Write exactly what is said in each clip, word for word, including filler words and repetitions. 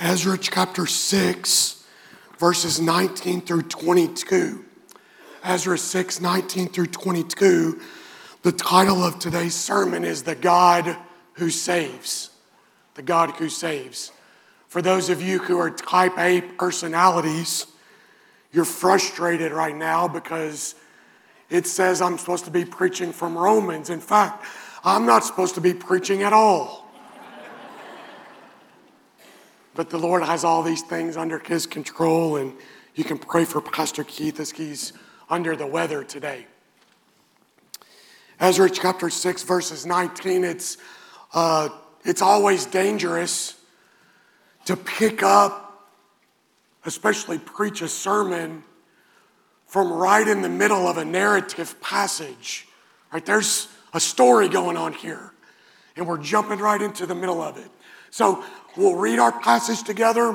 Ezra chapter six, verses nineteen through twenty-two. Ezra six, nineteen through twenty-two. The title of today's sermon is The God Who Saves. The God Who Saves. For those of you who are type A personalities, you're frustrated right now because it says I'm supposed to be preaching from Romans. In fact, I'm not supposed to be preaching at all. But the Lord has all these things under His control, and you can pray for Pastor Keith as he's under the weather today. Ezra chapter six, verses nineteen, it's, uh, it's always dangerous to pick up, especially preach a sermon from right in the middle of a narrative passage. Right? There's a story going on here, and we're jumping right into the middle of it. So we'll read our passage together,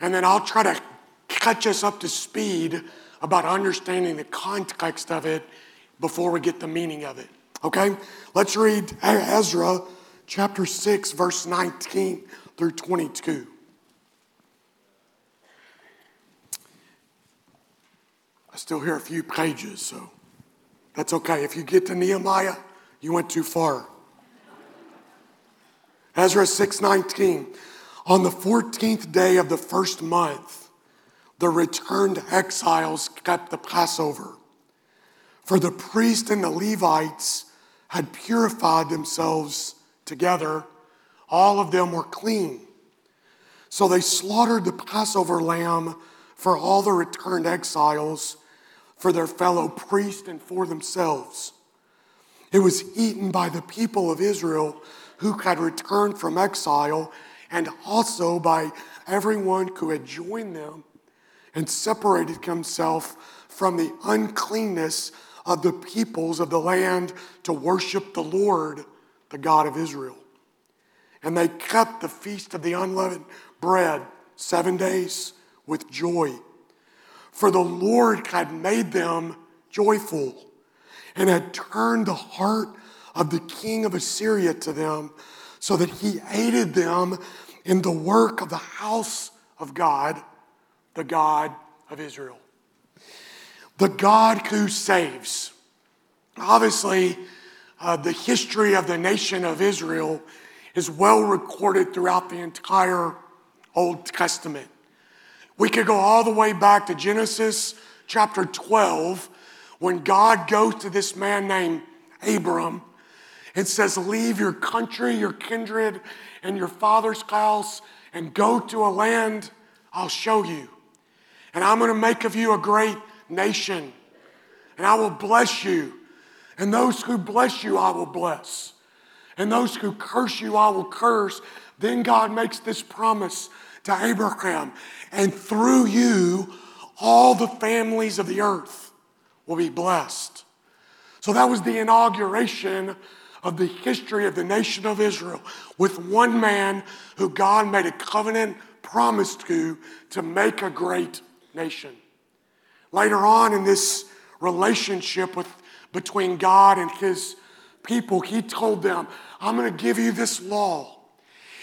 and then I'll try to catch us up to speed about understanding the context of it before we get the meaning of it. Okay? Let's read Ezra chapter six, verse nineteen through twenty-two. I still hear a few pages, so that's okay. If you get to Nehemiah, you went too far. Ezra six nineteen, on the fourteenth day of the first month, the returned exiles kept the Passover. For the priests and the Levites had purified themselves together. All of them were clean. So they slaughtered the Passover lamb for all the returned exiles, for their fellow priests and for themselves. It was eaten by the people of Israel who had returned from exile, and also by everyone who had joined them and separated himself from the uncleanness of the peoples of the land to worship the Lord, the God of Israel. And they kept the feast of the unleavened bread seven days with joy, for the Lord had made them joyful and had turned the heart of the king of Assyria to them, so that he aided them in the work of the house of God, the God of Israel. The God who saves. Obviously, uh, the history of the nation of Israel is well recorded throughout the entire Old Testament. We could go all the way back to Genesis chapter twelve, when God goes to this man named Abram, it says, leave your country, your kindred, and your father's house, and go to a land I'll show you. And I'm going to make of you a great nation. And I will bless you. And those who bless you, I will bless. And those who curse you, I will curse. Then God makes this promise to Abraham. And through you, all the families of the earth will be blessed. So that was the inauguration of the history of the nation of Israel with one man who God made a covenant promise to, to make a great nation. Later on in this relationship with between God and his people, he told them, I'm going to give you this law.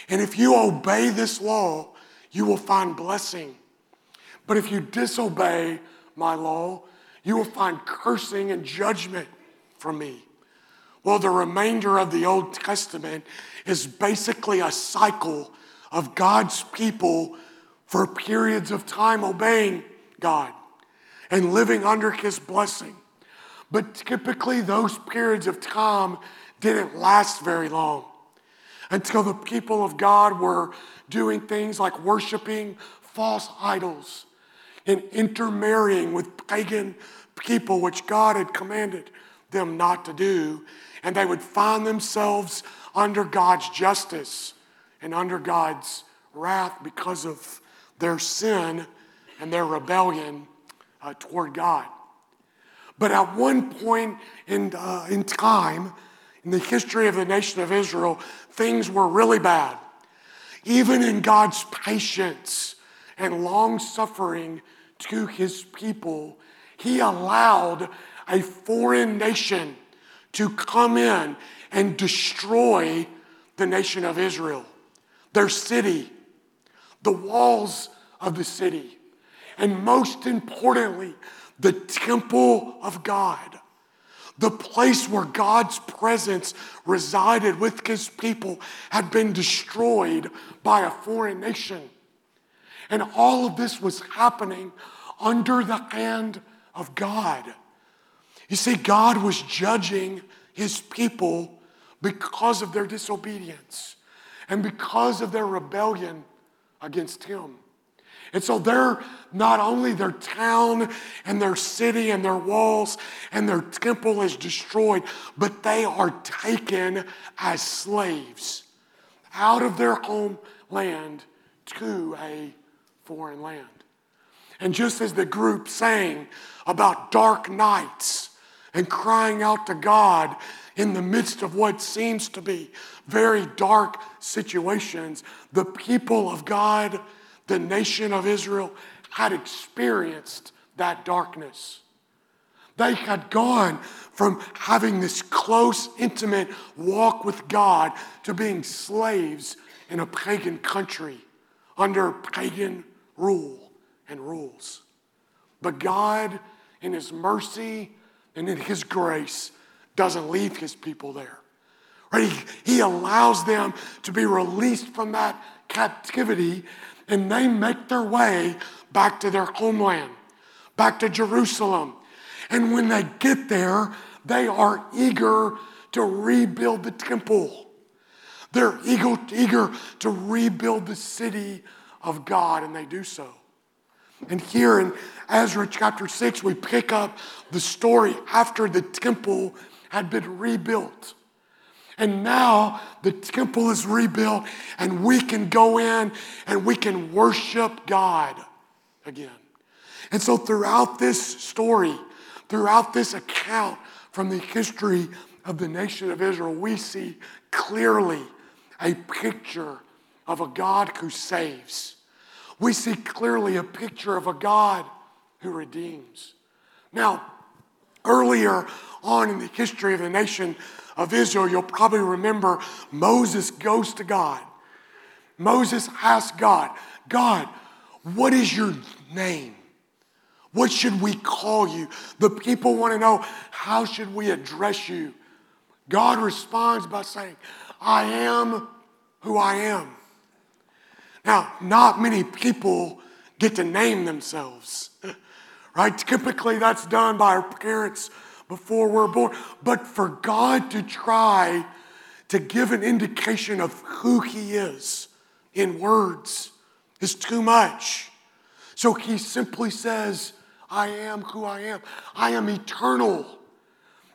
And if you obey this law, you will find blessing. But if you disobey my law, you will find cursing and judgment from me. Well, the remainder of the Old Testament is basically a cycle of God's people for periods of time obeying God and living under his blessing. But typically those periods of time didn't last very long until the people of God were doing things like worshiping false idols and intermarrying with pagan people, which God had commanded them not to do. And they would find themselves under God's justice and under God's wrath because of their sin and their rebellion uh, toward God. But at one point in, uh, in time, in the history of the nation of Israel, things were really bad. Even in God's patience and long-suffering to his people, he allowed a foreign nation to come in and destroy the nation of Israel, their city, the walls of the city, and most importantly, the temple of God, the place where God's presence resided with his people, had been destroyed by a foreign nation. And all of this was happening under the hand of God. You see, God was judging his people because of their disobedience and because of their rebellion against him. And so their, not only their town and their city and their walls and their temple is destroyed, but they are taken as slaves out of their homeland to a foreign land. And just as the group sang about dark nights and crying out to God in the midst of what seems to be very dark situations, the people of God, the nation of Israel, had experienced that darkness. They had gone from having this close, intimate walk with God to being slaves in a pagan country under pagan rule and rules. But God, in his mercy and in his grace, doesn't leave his people there. Right? He, he allows them to be released from that captivity, and they make their way back to their homeland, back to Jerusalem. And when they get there, they are eager to rebuild the temple. They're eager, eager to rebuild the city of God, and they do so. And here in Ezra chapter six, we pick up the story after the temple had been rebuilt. And now the temple is rebuilt, and we can go in and we can worship God again. And so throughout this story, throughout this account from the history of the nation of Israel, we see clearly a picture of a God who saves. We see clearly a picture of a God who redeems. Now, earlier on in the history of the nation of Israel, you'll probably remember Moses goes to God. Moses asks God, God, what is your name? What should we call you? The people want to know, how should we address you? God responds by saying, I am who I am. Now, not many people get to name themselves, right? Typically, that's done by our parents before we're born. But for God to try to give an indication of who he is in words is too much. So he simply says, I am who I am. I am eternal.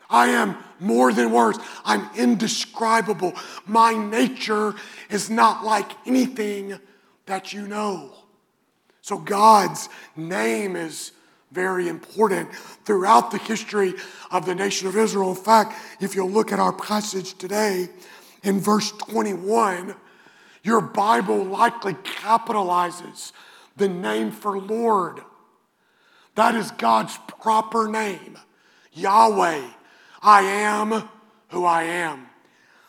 I am more than words. I'm indescribable. My nature is not like anything that you know. So God's name is very important throughout the history of the nation of Israel. In fact, if you look at our passage today in verse twenty-one, your Bible likely capitalizes the name for Lord. That is God's proper name, Yahweh. I am who I am.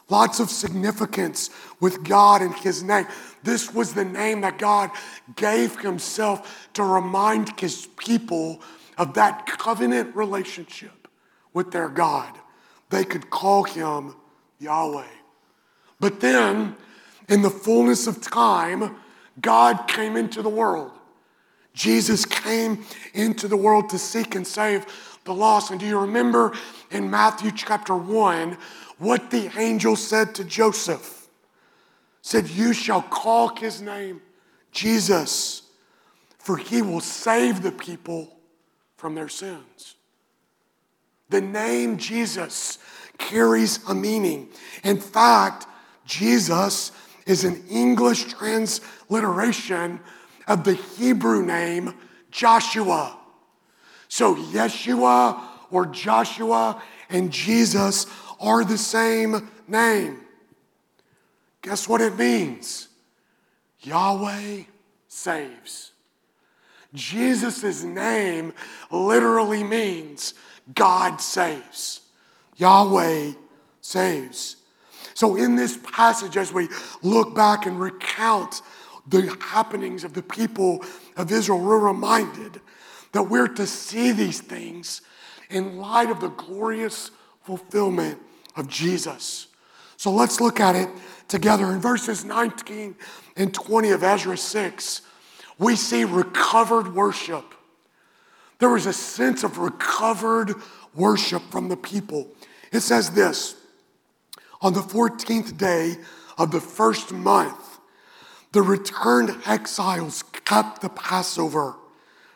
Lots of significance with God and his name. This was the name that God gave himself to remind his people of that covenant relationship with their God. They could call him Yahweh. But then, in the fullness of time, God came into the world. Jesus came into the world to seek and save the lost. And do you remember in Matthew chapter one, what the angel said to Joseph? Said, you shall call his name Jesus, for he will save the people from their sins. The name Jesus carries a meaning. In fact, Jesus is an English transliteration of the Hebrew name Joshua. So Yeshua or Joshua and Jesus are the same name. Guess what it means? Yahweh saves. Jesus' name literally means God saves. Yahweh saves. So in this passage, as we look back and recount the happenings of the people of Israel, we're reminded that we're to see these things in light of the glorious fulfillment of Jesus. So let's look at it together. In verses nineteen and twenty of Ezra six, we see recovered worship. There was a sense of recovered worship from the people. It says this, on the fourteenth day of the first month, the returned exiles kept the Passover,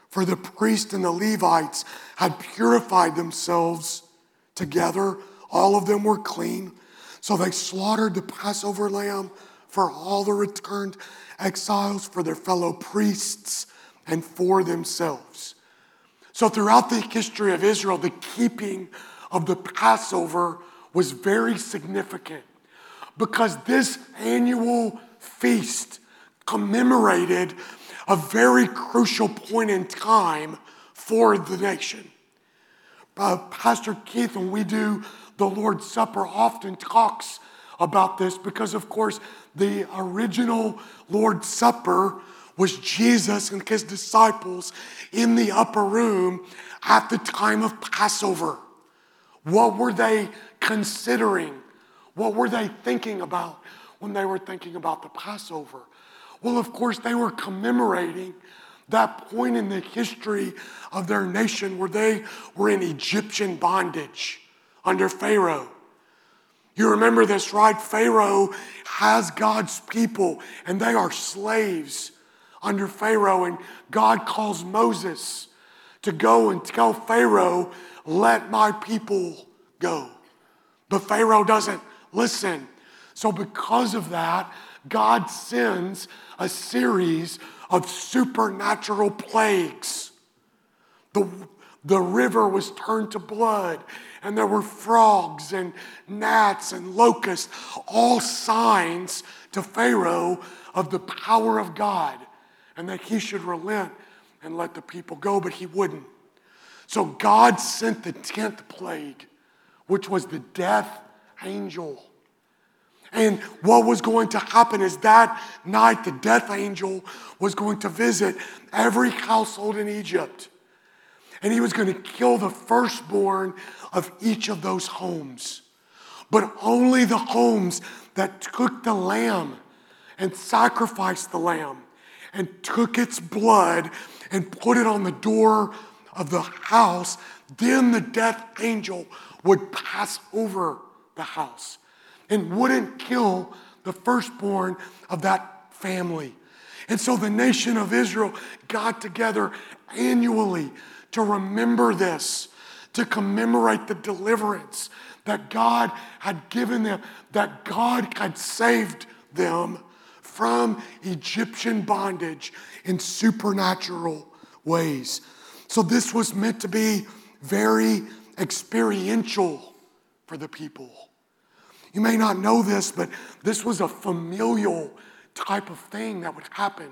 for the priests and the Levites had purified themselves together. All of them were clean. So they slaughtered the Passover lamb for all the returned exiles, for their fellow priests, and for themselves. So throughout the history of Israel, the keeping of the Passover was very significant because this annual feast commemorated a very crucial point in time for the nation. Uh, Pastor Keith, when we do the Lord's Supper, often talks about this because, of course, the original Lord's Supper was Jesus and his disciples in the upper room at the time of Passover. What were they considering? What were they thinking about when they were thinking about the Passover? Well, of course, they were commemorating that point in the history of their nation where they were in Egyptian bondage under Pharaoh. You remember this, right? Pharaoh has God's people, and they are slaves under Pharaoh. And God calls Moses to go and tell Pharaoh, let my people go. But Pharaoh doesn't listen. So because of that, God sends a series of supernatural plagues. The, the river was turned to blood, and there were frogs and gnats and locusts, all signs to Pharaoh of the power of God, and that he should relent and let the people go, but he wouldn't. So God sent the tenth plague, which was the death angel. And what was going to happen is that night the death angel was going to visit every household in Egypt. And he was going to kill the firstborn of each of those homes. But only the homes that took the lamb and sacrificed the lamb and took its blood and put it on the door of the house, then the death angel would pass over the house and wouldn't kill the firstborn of that family. And so the nation of Israel got together annually to remember this, to commemorate the deliverance that God had given them, that God had saved them from Egyptian bondage in supernatural ways. So this was meant to be very experiential for the people. You may not know this, but this was a familial type of thing that would happen.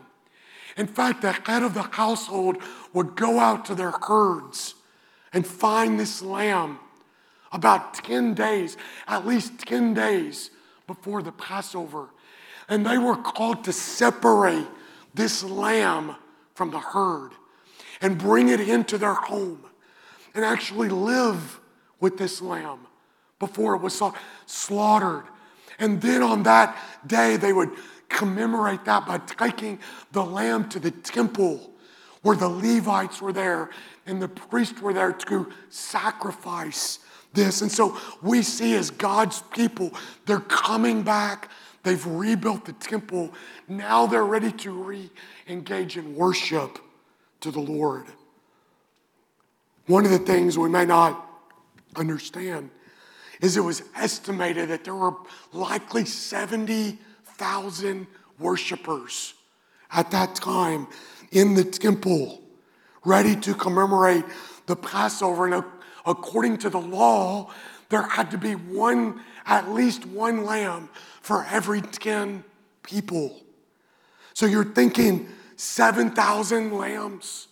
In fact, the head of the household would go out to their herds and find this lamb about ten days, at least ten days before the Passover. And they were called to separate this lamb from the herd and bring it into their home and actually live with this lamb before it was slaughtered. And then on that day, they would commemorate that by taking the lamb to the temple where the Levites were there and the priests were there to sacrifice this. And so we see as God's people, they're coming back. They've rebuilt the temple. Now they're ready to re-engage in worship to the Lord. One of the things we may not understand is it was estimated that there were likely seventy twenty thousand worshipers at that time in the temple, ready to commemorate the Passover. And according to the law, there had to be one, at least one lamb for every ten people. So you're thinking seven thousand lambs,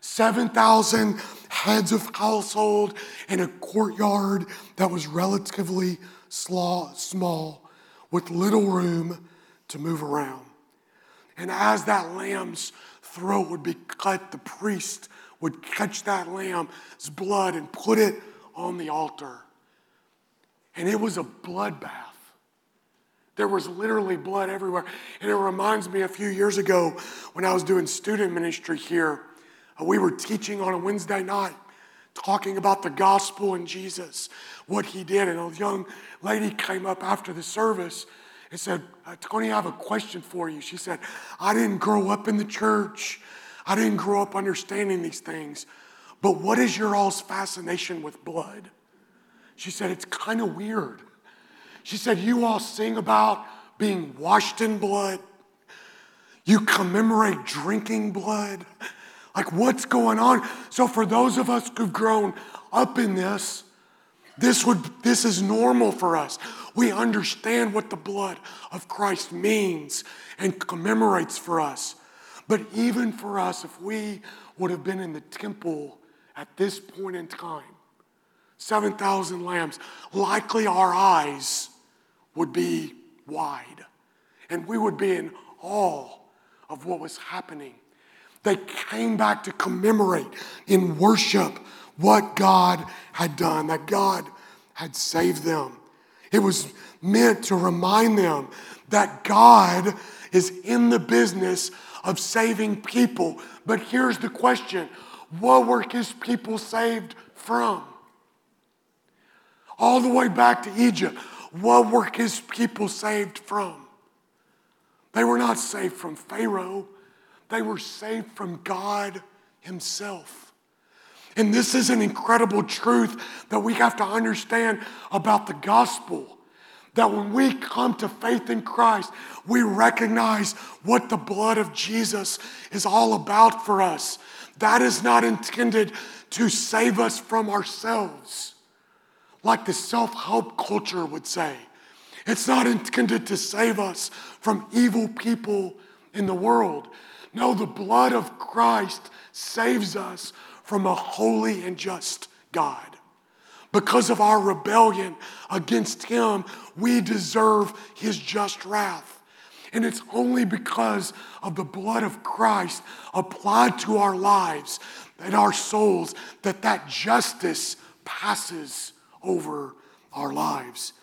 seven thousand heads of household in a courtyard that was relatively small with little room to move around. And as that lamb's throat would be cut, the priest would catch that lamb's blood and put it on the altar. And it was a bloodbath. There was literally blood everywhere. And it reminds me a few years ago when I was doing student ministry here, we were teaching on a Wednesday night, talking about the gospel and Jesus, what he did. And a young lady came up after the service and said, Tony, I have a question for you. She said, I didn't grow up in the church. I didn't grow up understanding these things. But what is your all's fascination with blood? She said, it's kind of weird. She said, you all sing about being washed in blood. You commemorate drinking blood. Like, what's going on? So for those of us who've grown up in this, this would this is normal for us. We understand what the blood of Christ means and commemorates for us. But even for us, if we would have been in the temple at this point in time, seven thousand lambs, likely our eyes would be wide. And we would be in awe of what was happening. They came back to commemorate in worship what God had done, that God had saved them. It was meant to remind them that God is in the business of saving people. But here's the question. What were his people saved from? All the way back to Egypt, what were his people saved from? They were not saved from Pharaoh. They were saved from God himself. And this is an incredible truth that we have to understand about the gospel. That when we come to faith in Christ, we recognize what the blood of Jesus is all about for us. That is not intended to save us from ourselves, like the self-help culture would say. It's not intended to save us from evil people in the world. No, the blood of Christ saves us from a holy and just God. Because of our rebellion against him, we deserve his just wrath. And it's only because of the blood of Christ applied to our lives and our souls that that justice passes over our lives.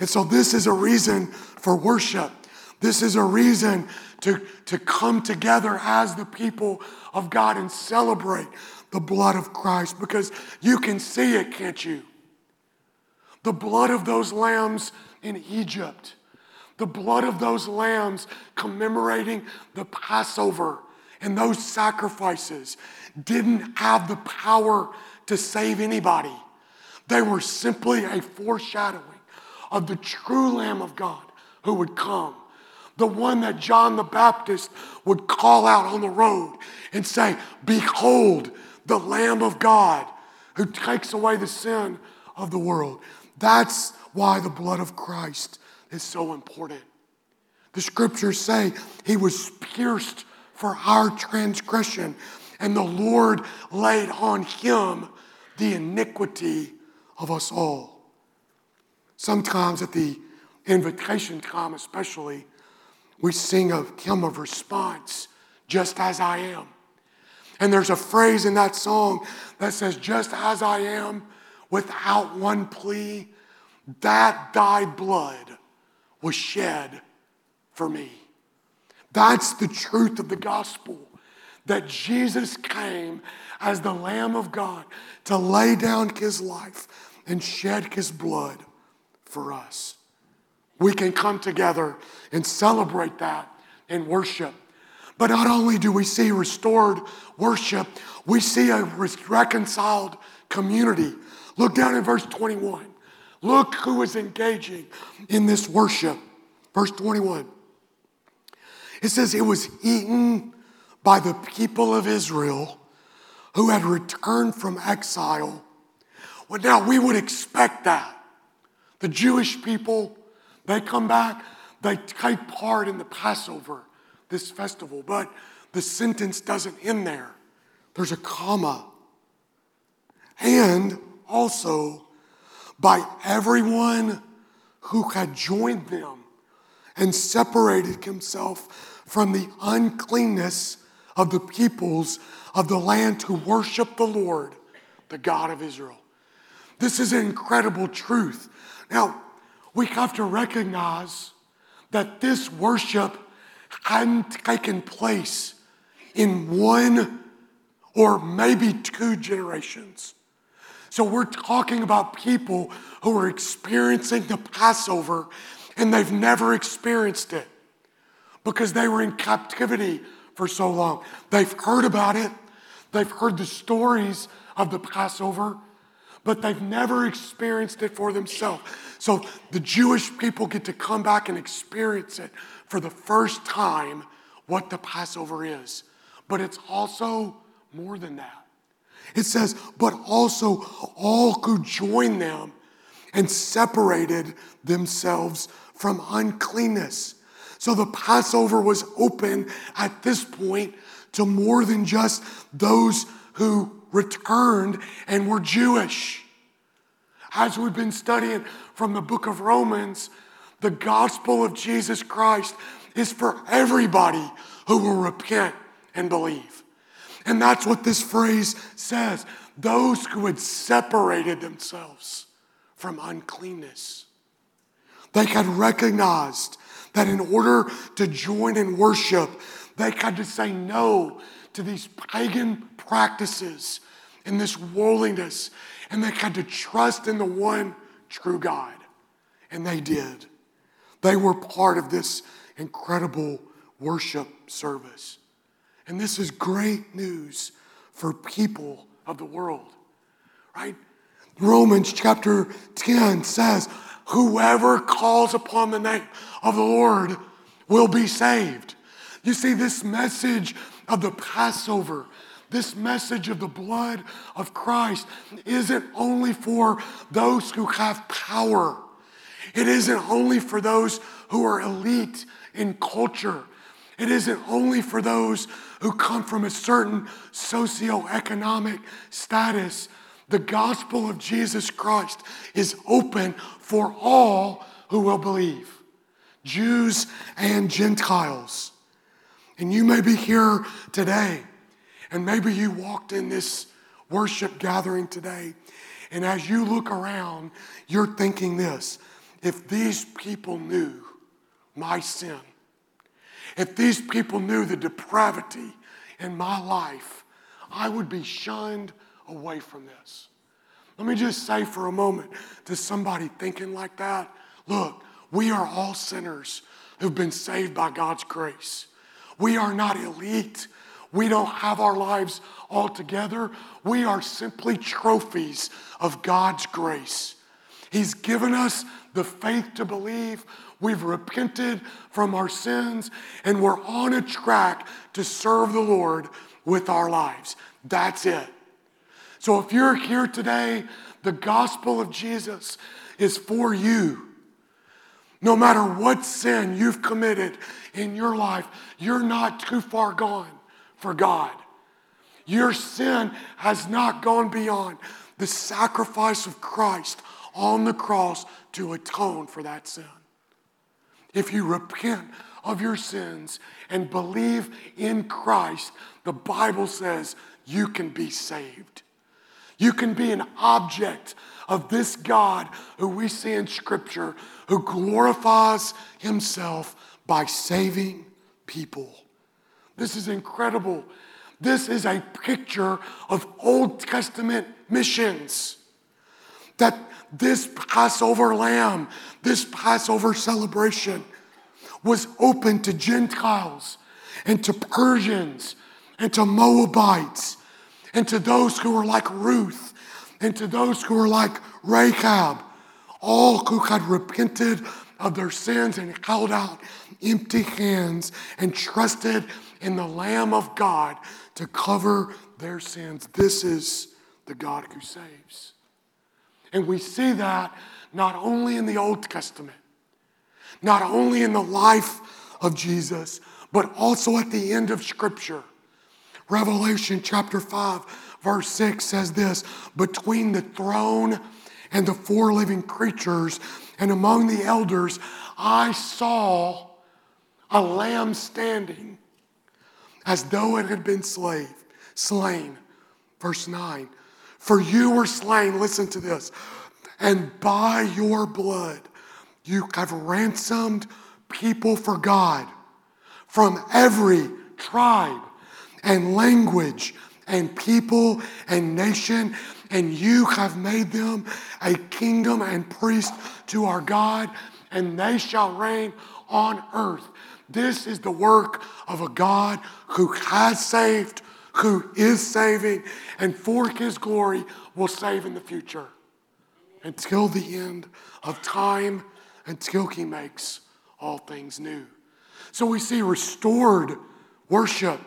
And so this is a reason for worship. This is a reason to, to come together as the people of God and celebrate the blood of Christ, because you can see it, can't you? The blood of those lambs in Egypt, the blood of those lambs commemorating the Passover and those sacrifices didn't have the power to save anybody. They were simply a foreshadowing of the true Lamb of God who would come, the one that John the Baptist would call out on the road and say, behold, the Lamb of God who takes away the sin of the world. That's why the blood of Christ is so important. The scriptures say he was pierced for our transgression, and the Lord laid on him the iniquity of us all. Sometimes at the invitation time especially, we sing a hymn of response, just as I am. And there's a phrase in that song that says, just as I am, without one plea, that thy blood was shed for me. That's the truth of the gospel, that Jesus came as the Lamb of God to lay down his life and shed his blood for us. We can come together and celebrate that in worship. But not only do we see restored worship, we see a reconciled community. Look down in verse twenty-one. Look who is engaging in this worship. Verse twenty-one. It says it was eaten by the people of Israel who had returned from exile. Well, now we would expect that. The Jewish people, they come back, they take part in the Passover, this festival, but the sentence doesn't end there. There's a comma. And also by everyone who had joined them and separated himself from the uncleanness of the peoples of the land to worship the Lord, the God of Israel. This is an incredible truth. Now, we have to recognize that this worship hadn't taken place in one or maybe two generations. So we're talking about people who are experiencing the Passover and they've never experienced it because they were in captivity for so long. They've heard about it. They've heard the stories of the Passover, but they've never experienced it for themselves. So the Jewish people get to come back and experience it for the first time, what the Passover is. But it's also more than that. It says, but also all who joined them and separated themselves from uncleanness. So the Passover was open at this point to more than just those who returned and were Jewish. As we've been studying from the book of Romans, the gospel of Jesus Christ is for everybody who will repent and believe. And that's what this phrase says. Those who had separated themselves from uncleanness. They had recognized that in order to join in worship, they had to say no to these pagan practices and this worldliness. And they had to trust in the one true God. And they did. They were part of this incredible worship service. And this is great news for people of the world, right? Romans chapter ten says, whoever calls upon the name of the Lord will be saved. You see, this message of the Passover, this message of the blood of Christ isn't only for those who have power. It isn't only for those who are elite in culture. It isn't only for those who come from a certain socioeconomic status. The gospel of Jesus Christ is open for all who will believe, Jews and Gentiles. And you may be here today, and maybe you walked in this worship gathering today, and as you look around, you're thinking this: if these people knew my sin, if these people knew the depravity in my life, I would be shunned away from this. Let me just say for a moment to somebody thinking like that, look, we are all sinners who've been saved by God's grace. We are not elite. We don't have our lives all together. We are simply trophies of God's grace. He's given us the faith to believe. We've repented from our sins, and we're on a track to serve the Lord with our lives. That's it. So if you're here today, the gospel of Jesus is for you. No matter what sin you've committed in your life, you're not too far gone for God. Your sin has not gone beyond the sacrifice of Christ on the cross to atone for that sin. If you repent of your sins and believe in Christ, the Bible says you can be saved. You can be an object of this God who we see in Scripture, who glorifies himself by saving people. This is incredible. This is a picture of Old Testament missions. That this Passover lamb, this Passover celebration was open to Gentiles and to Persians and to Moabites and to those who were like Ruth and to those who were like Rahab, all who had repented of their sins and held out empty hands and trusted in the Lamb of God to cover their sins. This is the God who saves. And we see that not only in the Old Testament, not only in the life of Jesus, but also at the end of Scripture. Revelation chapter five, verse six says this, "Between the throne and the four living creatures and among the elders, I saw a lamb standing as though it had been slain." slain. Verse nine, "For you were slain," listen to this, "and by your blood you have ransomed people for God from every tribe and language and people and nation, and you have made them a kingdom and priest to our God, and they shall reign on earth." This is the work of a God who has saved, who is saving, and for his glory will save in the future until the end of time, until he makes all things new. So we see restored worship.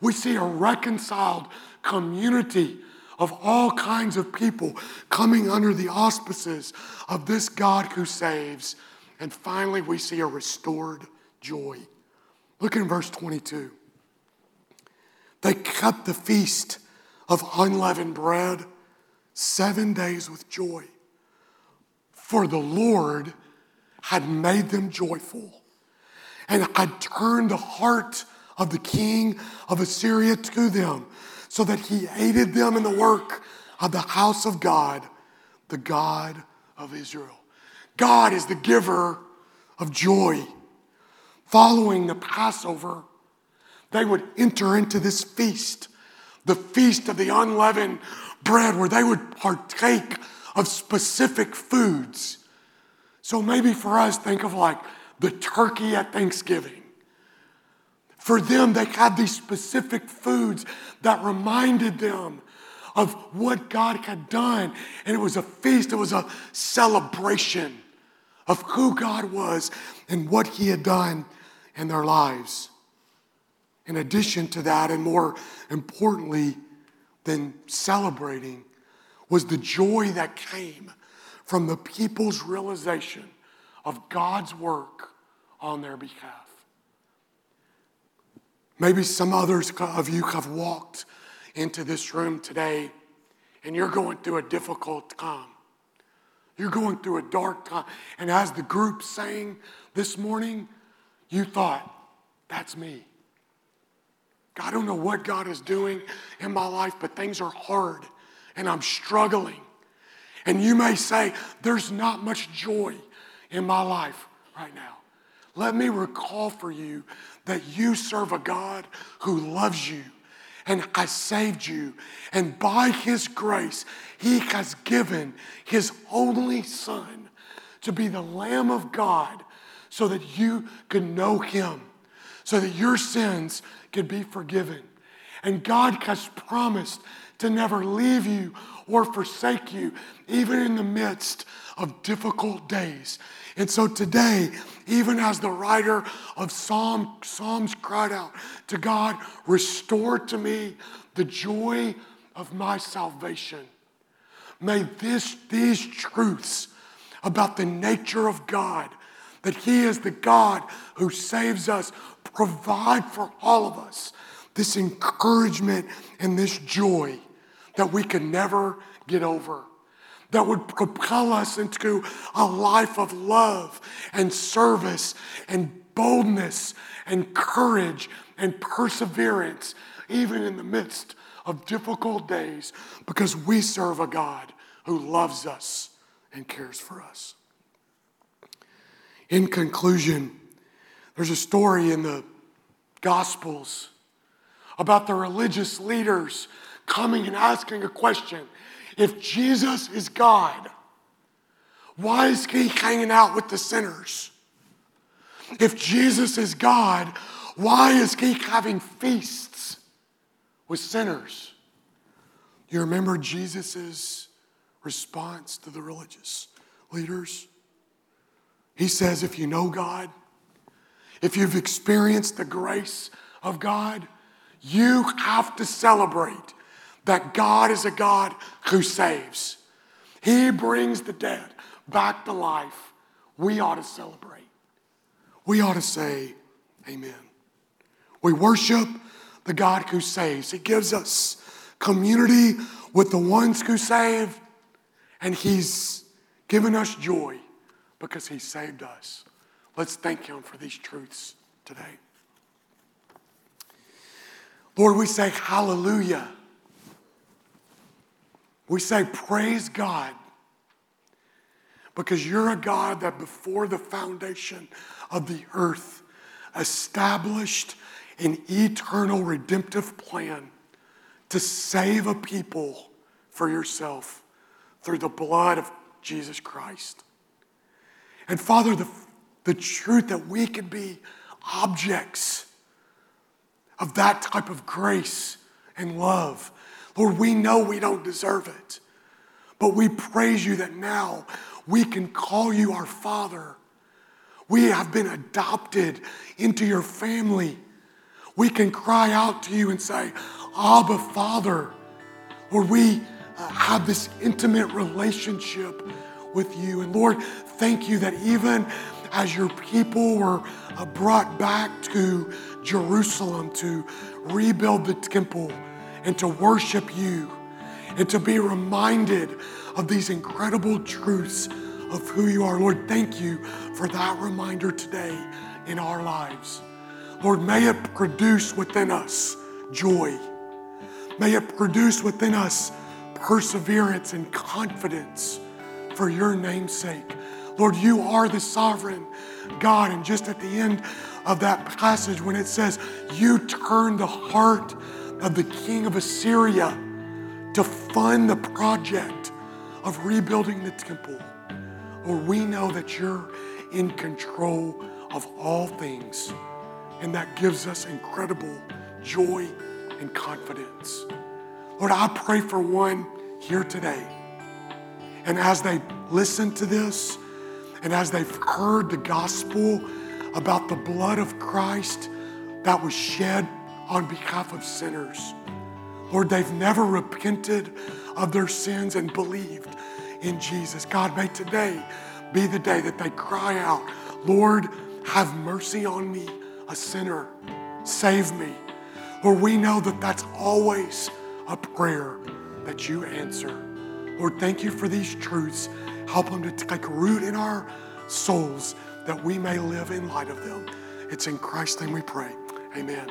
We see a reconciled community of all kinds of people coming under the auspices of this God who saves. And finally, we see a restored joy. Look in verse twenty-two. "They kept the feast of unleavened bread seven days with joy, for the Lord had made them joyful and had turned the heart of the king of Assyria to them, so that he aided them in the work of the house of God, the God of Israel." God is the giver of joy. Following the Passover, they would enter into this feast, the feast of the unleavened bread, where they would partake of specific foods. So maybe for us, think of like the turkey at Thanksgiving. For them, they had these specific foods that reminded them of what God had done. And it was a feast, it was a celebration of who God was and what he had done in their lives. In addition to that, and more importantly than celebrating, was the joy that came from the people's realization of God's work on their behalf. Maybe some others of you have walked into this room today and you're going through a difficult time. You're going through a dark time. And as the group sang this morning, you thought, that's me. I don't know what God is doing in my life, but things are hard and I'm struggling. And you may say, there's not much joy in my life right now. Let me recall for you that you serve a God who loves you and has saved you. And by his grace, he has given his only son to be the Lamb of God so that you could know him, so that your sins could be forgiven. And God has promised to never leave you or forsake you, even in the midst of difficult days. And so today, even as the writer of Psalm, Psalms cried out to God, "Restore to me the joy of my salvation," may this, these truths about the nature of God, that he is the God who saves us, provide for all of us this encouragement and this joy that we can never get over, that would propel us into a life of love and service and boldness and courage and perseverance, even in the midst of difficult days, because we serve a God who loves us and cares for us. In conclusion, there's a story in the Gospels about the religious leaders coming and asking a question. If Jesus is God, why is he hanging out with the sinners? If Jesus is God, why is he having feasts with sinners? You remember Jesus' response to the religious leaders? He says, if you know God, if you've experienced the grace of God, you have to celebrate that God is a God who saves. He brings the dead back to life. We ought to celebrate. We ought to say amen. We worship the God who saves. He gives us community with the ones who save, and he's given us joy because he saved us. Let's thank him for these truths today. Lord, we say hallelujah. We say praise God because you're a God that before the foundation of the earth established an eternal redemptive plan to save a people for yourself through the blood of Jesus Christ. And Father, the, the truth that we can be objects of that type of grace and love. Lord, we know we don't deserve it, but we praise you that now we can call you our Father. We have been adopted into your family. We can cry out to you and say, Abba, Father, where we uh, have this intimate relationship with you. And Lord, thank you that even as your people were uh, brought back to Jerusalem to rebuild the temple and to worship you and to be reminded of these incredible truths of who you are. Lord, thank you for that reminder today in our lives. Lord, may it produce within us joy. May it produce within us perseverance and confidence for your name's sake. Lord, you are the sovereign God. And just at the end of that passage when it says, you turn the heart of the king of Assyria to fund the project of rebuilding the temple. Lord, we know that you're in control of all things. And that gives us incredible joy and confidence. Lord, I pray for one here today. And as they listen to this, and as they've heard the gospel about the blood of Christ that was shed on behalf of sinners, Lord, they've never repented of their sins and believed in Jesus. God, may today be the day that they cry out, Lord, have mercy on me, a sinner, save me. Lord, we know that that's always a prayer that you answer. Lord, thank you for these truths. Help them to take root in our souls that we may live in light of them. It's in Christ's name we pray. Amen.